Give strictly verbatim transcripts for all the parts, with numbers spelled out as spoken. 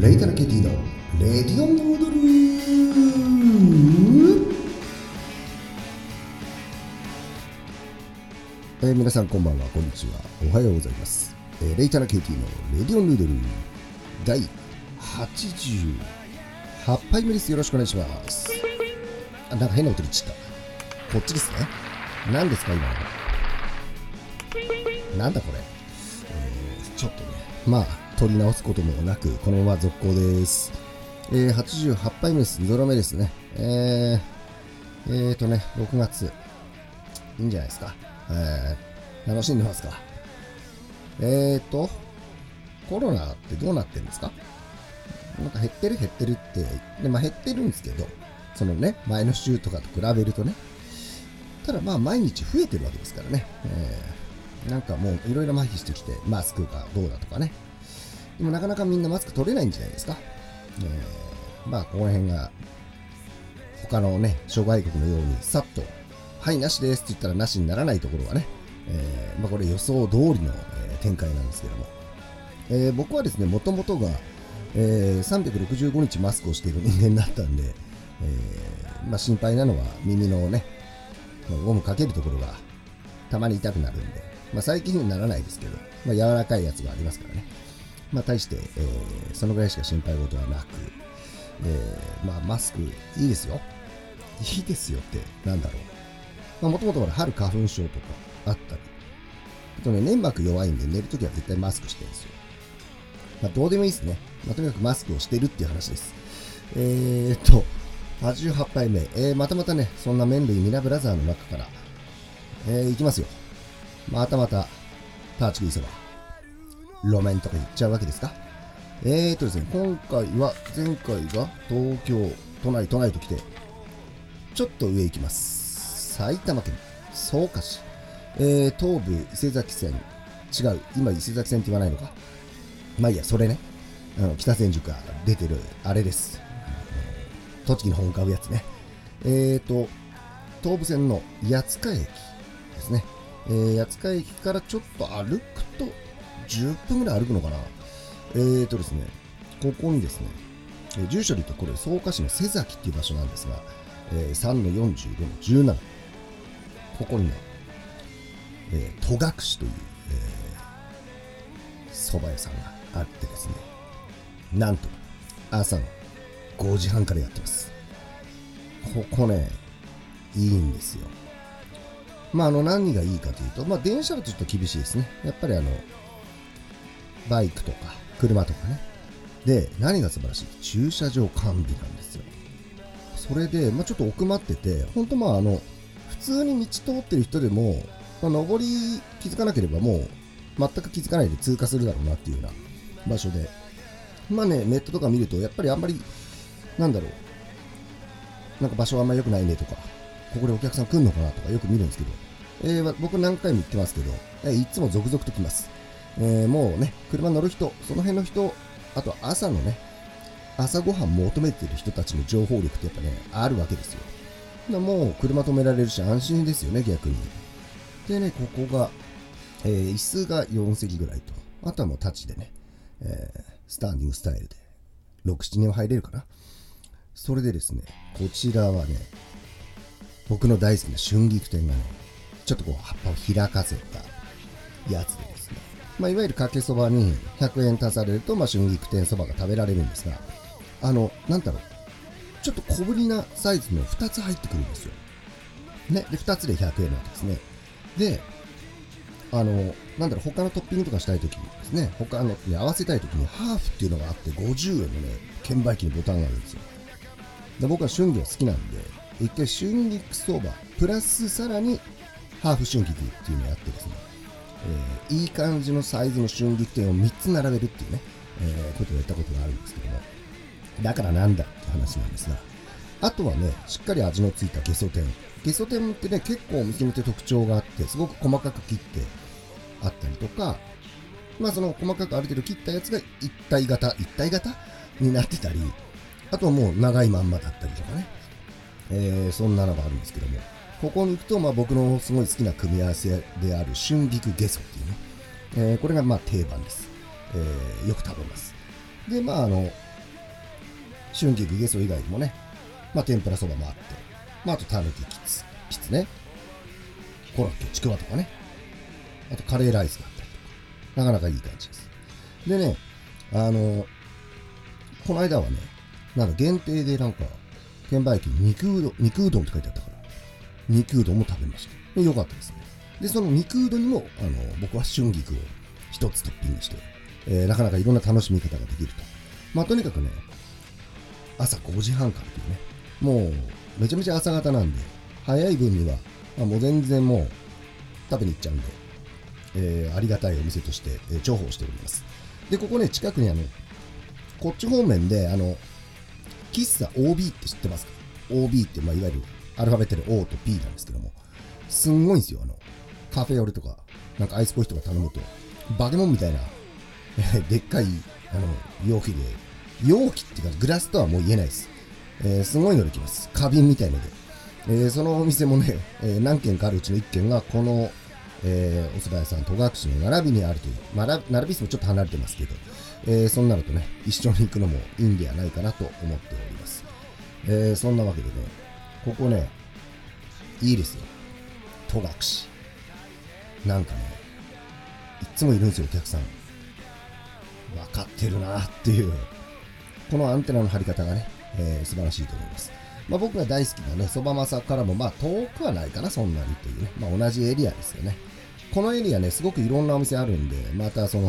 レイタルケティのレディオンの踊る、えー、皆さんこんばんは、こんにちは、おはようございます、えー、レイタルケティのレディオンの踊るだいはちじゅうはちはいめです。よろしくお願いします。あ、なんか変な音にちった。こっちですね。何ですか今の、なんだこれ、えー、ちょっとね、まあ取り直すこともなく、このまま続行です。えー、はちじゅうはちはいめです。にどめですね。えー、えーとね、ろくがつ。いいんじゃないですか。えー、楽しんでますか。えーと、コロナってどうなってるんですか？なんか減ってる減ってるって、でまあ、減ってるんですけど、そのね、前の週とかと比べるとね、ただまあ毎日増えてるわけですからね。えー、なんかもういろいろ麻痺してきて、マスクがどうだとかね。でもなかなかみんなマスク取れないんじゃないですか。えー、まあこの辺が他のね諸外国のようにさっとはいなしですって言ったらなしにならないところはね、えー、まあこれ予想通りの、えー、展開なんですけども、えー、僕はですね、もともとが、えー、さんびゃくろくじゅうごにちマスクをしている人間だったんで、えー、まあ心配なのは耳のねゴムかけるところがたまに痛くなるんで、まあ最近にならないですけど、まあ柔らかいやつがありますからね。まあ、対して、えー、そのぐらいしか心配事はなく、えー、まあ、マスク、いいですよ。いいですよって、なんだろう。まあ、もともと春花粉症とかあったり、あとね、粘膜弱いんで寝るときは絶対マスクしてるんですよ。まあ、どうでもいいですね。まあ、とにかくマスクをしてるっていう話です。えーと、はちじゅうはちはいめ、えー、またまたね、そんな麺類ミラブラザーの中から、えー、いきますよ。またまた、ターチ食いそば。路面とか行っちゃうわけですか。えーとですね、今回は前回が東京都内都内と来てちょっと上行きます。埼玉県草加市、えー、東武伊勢崎線、違う、今伊勢崎線って言わないのか、まあいいや、それね、あの北千住から出てるあれです、栃木の本買うやつね。えーと東武線の八塚駅ですね、えー、八塚駅からちょっと歩くとじゅっぷんぐらい歩くのかな。えーとですね、ここにですね、えー、住所で言うとこれ草加市の瀬崎っていう場所なんですが、えー、さんのよんじゅうごのじゅうなな、ここにね、えー、戸隠という、えー、蕎麦屋さんがあってですね、なんと朝のごじはんからやってます。ここねいいんですよ。まああの何がいいかというと、まあ電車だとちょっと厳しいですね、やっぱりあのバイクとか車とかね。で、何が素晴らしい、駐車場完備なんですよ。それで、まあ、ちょっと奥まってて、ほんとまああの普通に道通ってる人でも、まあ、上り気づかなければもう全く気づかないで通過するだろうなっていうような場所で、まあね、ネットとか見るとやっぱりあんまりなんだろう、なんか場所あんまり良くないねとか、ここでお客さん来んのかなとかよく見るんですけど、えー、僕何回も言ってますけど、えー、いつも続々と来ます。えー、もうね、車乗る人、その辺の人、あと朝のね、朝ごはん求めてる人たちの情報力ってやっぱね、あるわけですよ。だからもう車止められるし安心ですよね、逆に。でね、ここが、えー、椅子がよんせきぐらいと、あとはもう立ちでね、えー、スタンディングスタイルで、ろく、しちにんは入れるかな。それでですね、こちらはね、僕の大好きな春菊店がね、ちょっとこう葉っぱを開かせたやつでですね、まあ、いわゆるかけそばにひゃくえん足されると、まあ、春菊天そばが食べられるんですが、あの、なんだろう、ちょっと小ぶりなサイズのふたつ入ってくるんですよ。ね、で、ふたつでひゃくえんなんですね。で、あの、なんだろう、他のトッピングとかしたいときにですね、他のに合わせたいときにハーフっていうのがあって、ごじゅうえんのね、券売機にボタンがあるんですよ。で、僕は春菊が好きなんで、一回春菊そば、プラスさらにハーフ春菊っていうのをやってですね、えー、いい感じのサイズの春菊店をみっつ並べるっていうね、えー、ことをやったことがあるんですけども、だからなんだって話なんですが、あとはね、しっかり味のついたゲソ天ゲソ天ってね、結構お店によって特徴があって、すごく細かく切ってあったりとか、まあその細かくある程度切ったやつが一体型一体型になってたり、あとはもう長いまんまだったりとかね、えー、そんなのがあるんですけども、ここに行くと、まあ、僕のすごい好きな組み合わせである春菊ゲソっていうね、えー、これがまあ定番です。えー、よく食べます。で、まああの春菊ゲソ以外にもね、まあ天ぷらそばもあって、まああとたぬききつ、きつね、コロッケ、ちくわとかね、あとカレーライスだったりとか、なかなかいい感じです。でね、あの、この間はね、なんか限定でなんか、券売機に肉うどん、肉うどんって書いてあったから、肉うどんも食べました。で、よかったですね。で、その肉うどんにも、あの、僕は春菊を一つトッピングして、えー、なかなかいろんな楽しみ方ができると。まあ、とにかくね、朝ごじはんからというね、もう、めちゃめちゃ朝方なんで、早い分には、まあ、もう全然もう、食べに行っちゃうんで、えー、ありがたいお店として、えー、重宝しております。で、ここね、近くにあの、こっち方面で、あの、喫茶 オービー って知ってますか ？オービー って、まあ、いわゆるアルファベットで オー と ピー なんですけども、すんごいんですよ。あの、カフェオレとか、なんかアイスコーヒーとか頼むと、バケモンみたいな、でっかい、あの、容器で、容器っていうか、グラスとはもう言えないです。えー、すごいので来ます。花瓶みたいので。えー、そのお店もね、えー、何軒かあるうちのいっけんが、この、えー、お蕎麦屋さん、戸隠の並びにあるという、まあ、並びすもちょっと離れてますけど、えー、そんなのとね、一緒に行くのもいいんではないかなと思っております。えー、そんなわけでね、ここね、いいですよ。戸隠。なんかね、いつもいるんですよ、お客さん。わかってるなっていう、このアンテナの張り方がね、えー、素晴らしいと思います。まあ、僕が大好きなね、そばまさからも、まあ、遠くはないかな、そんなにというね。まあ、同じエリアですよね。このエリアね、すごくいろんなお店あるんで、またその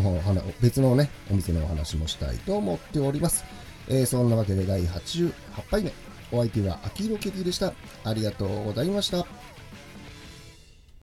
別のね、お店のお話もしたいと思っております。えー、そんなわけでだいはちじゅうはちはいめ、お相手は秋色ケティでした。ありがとうございました。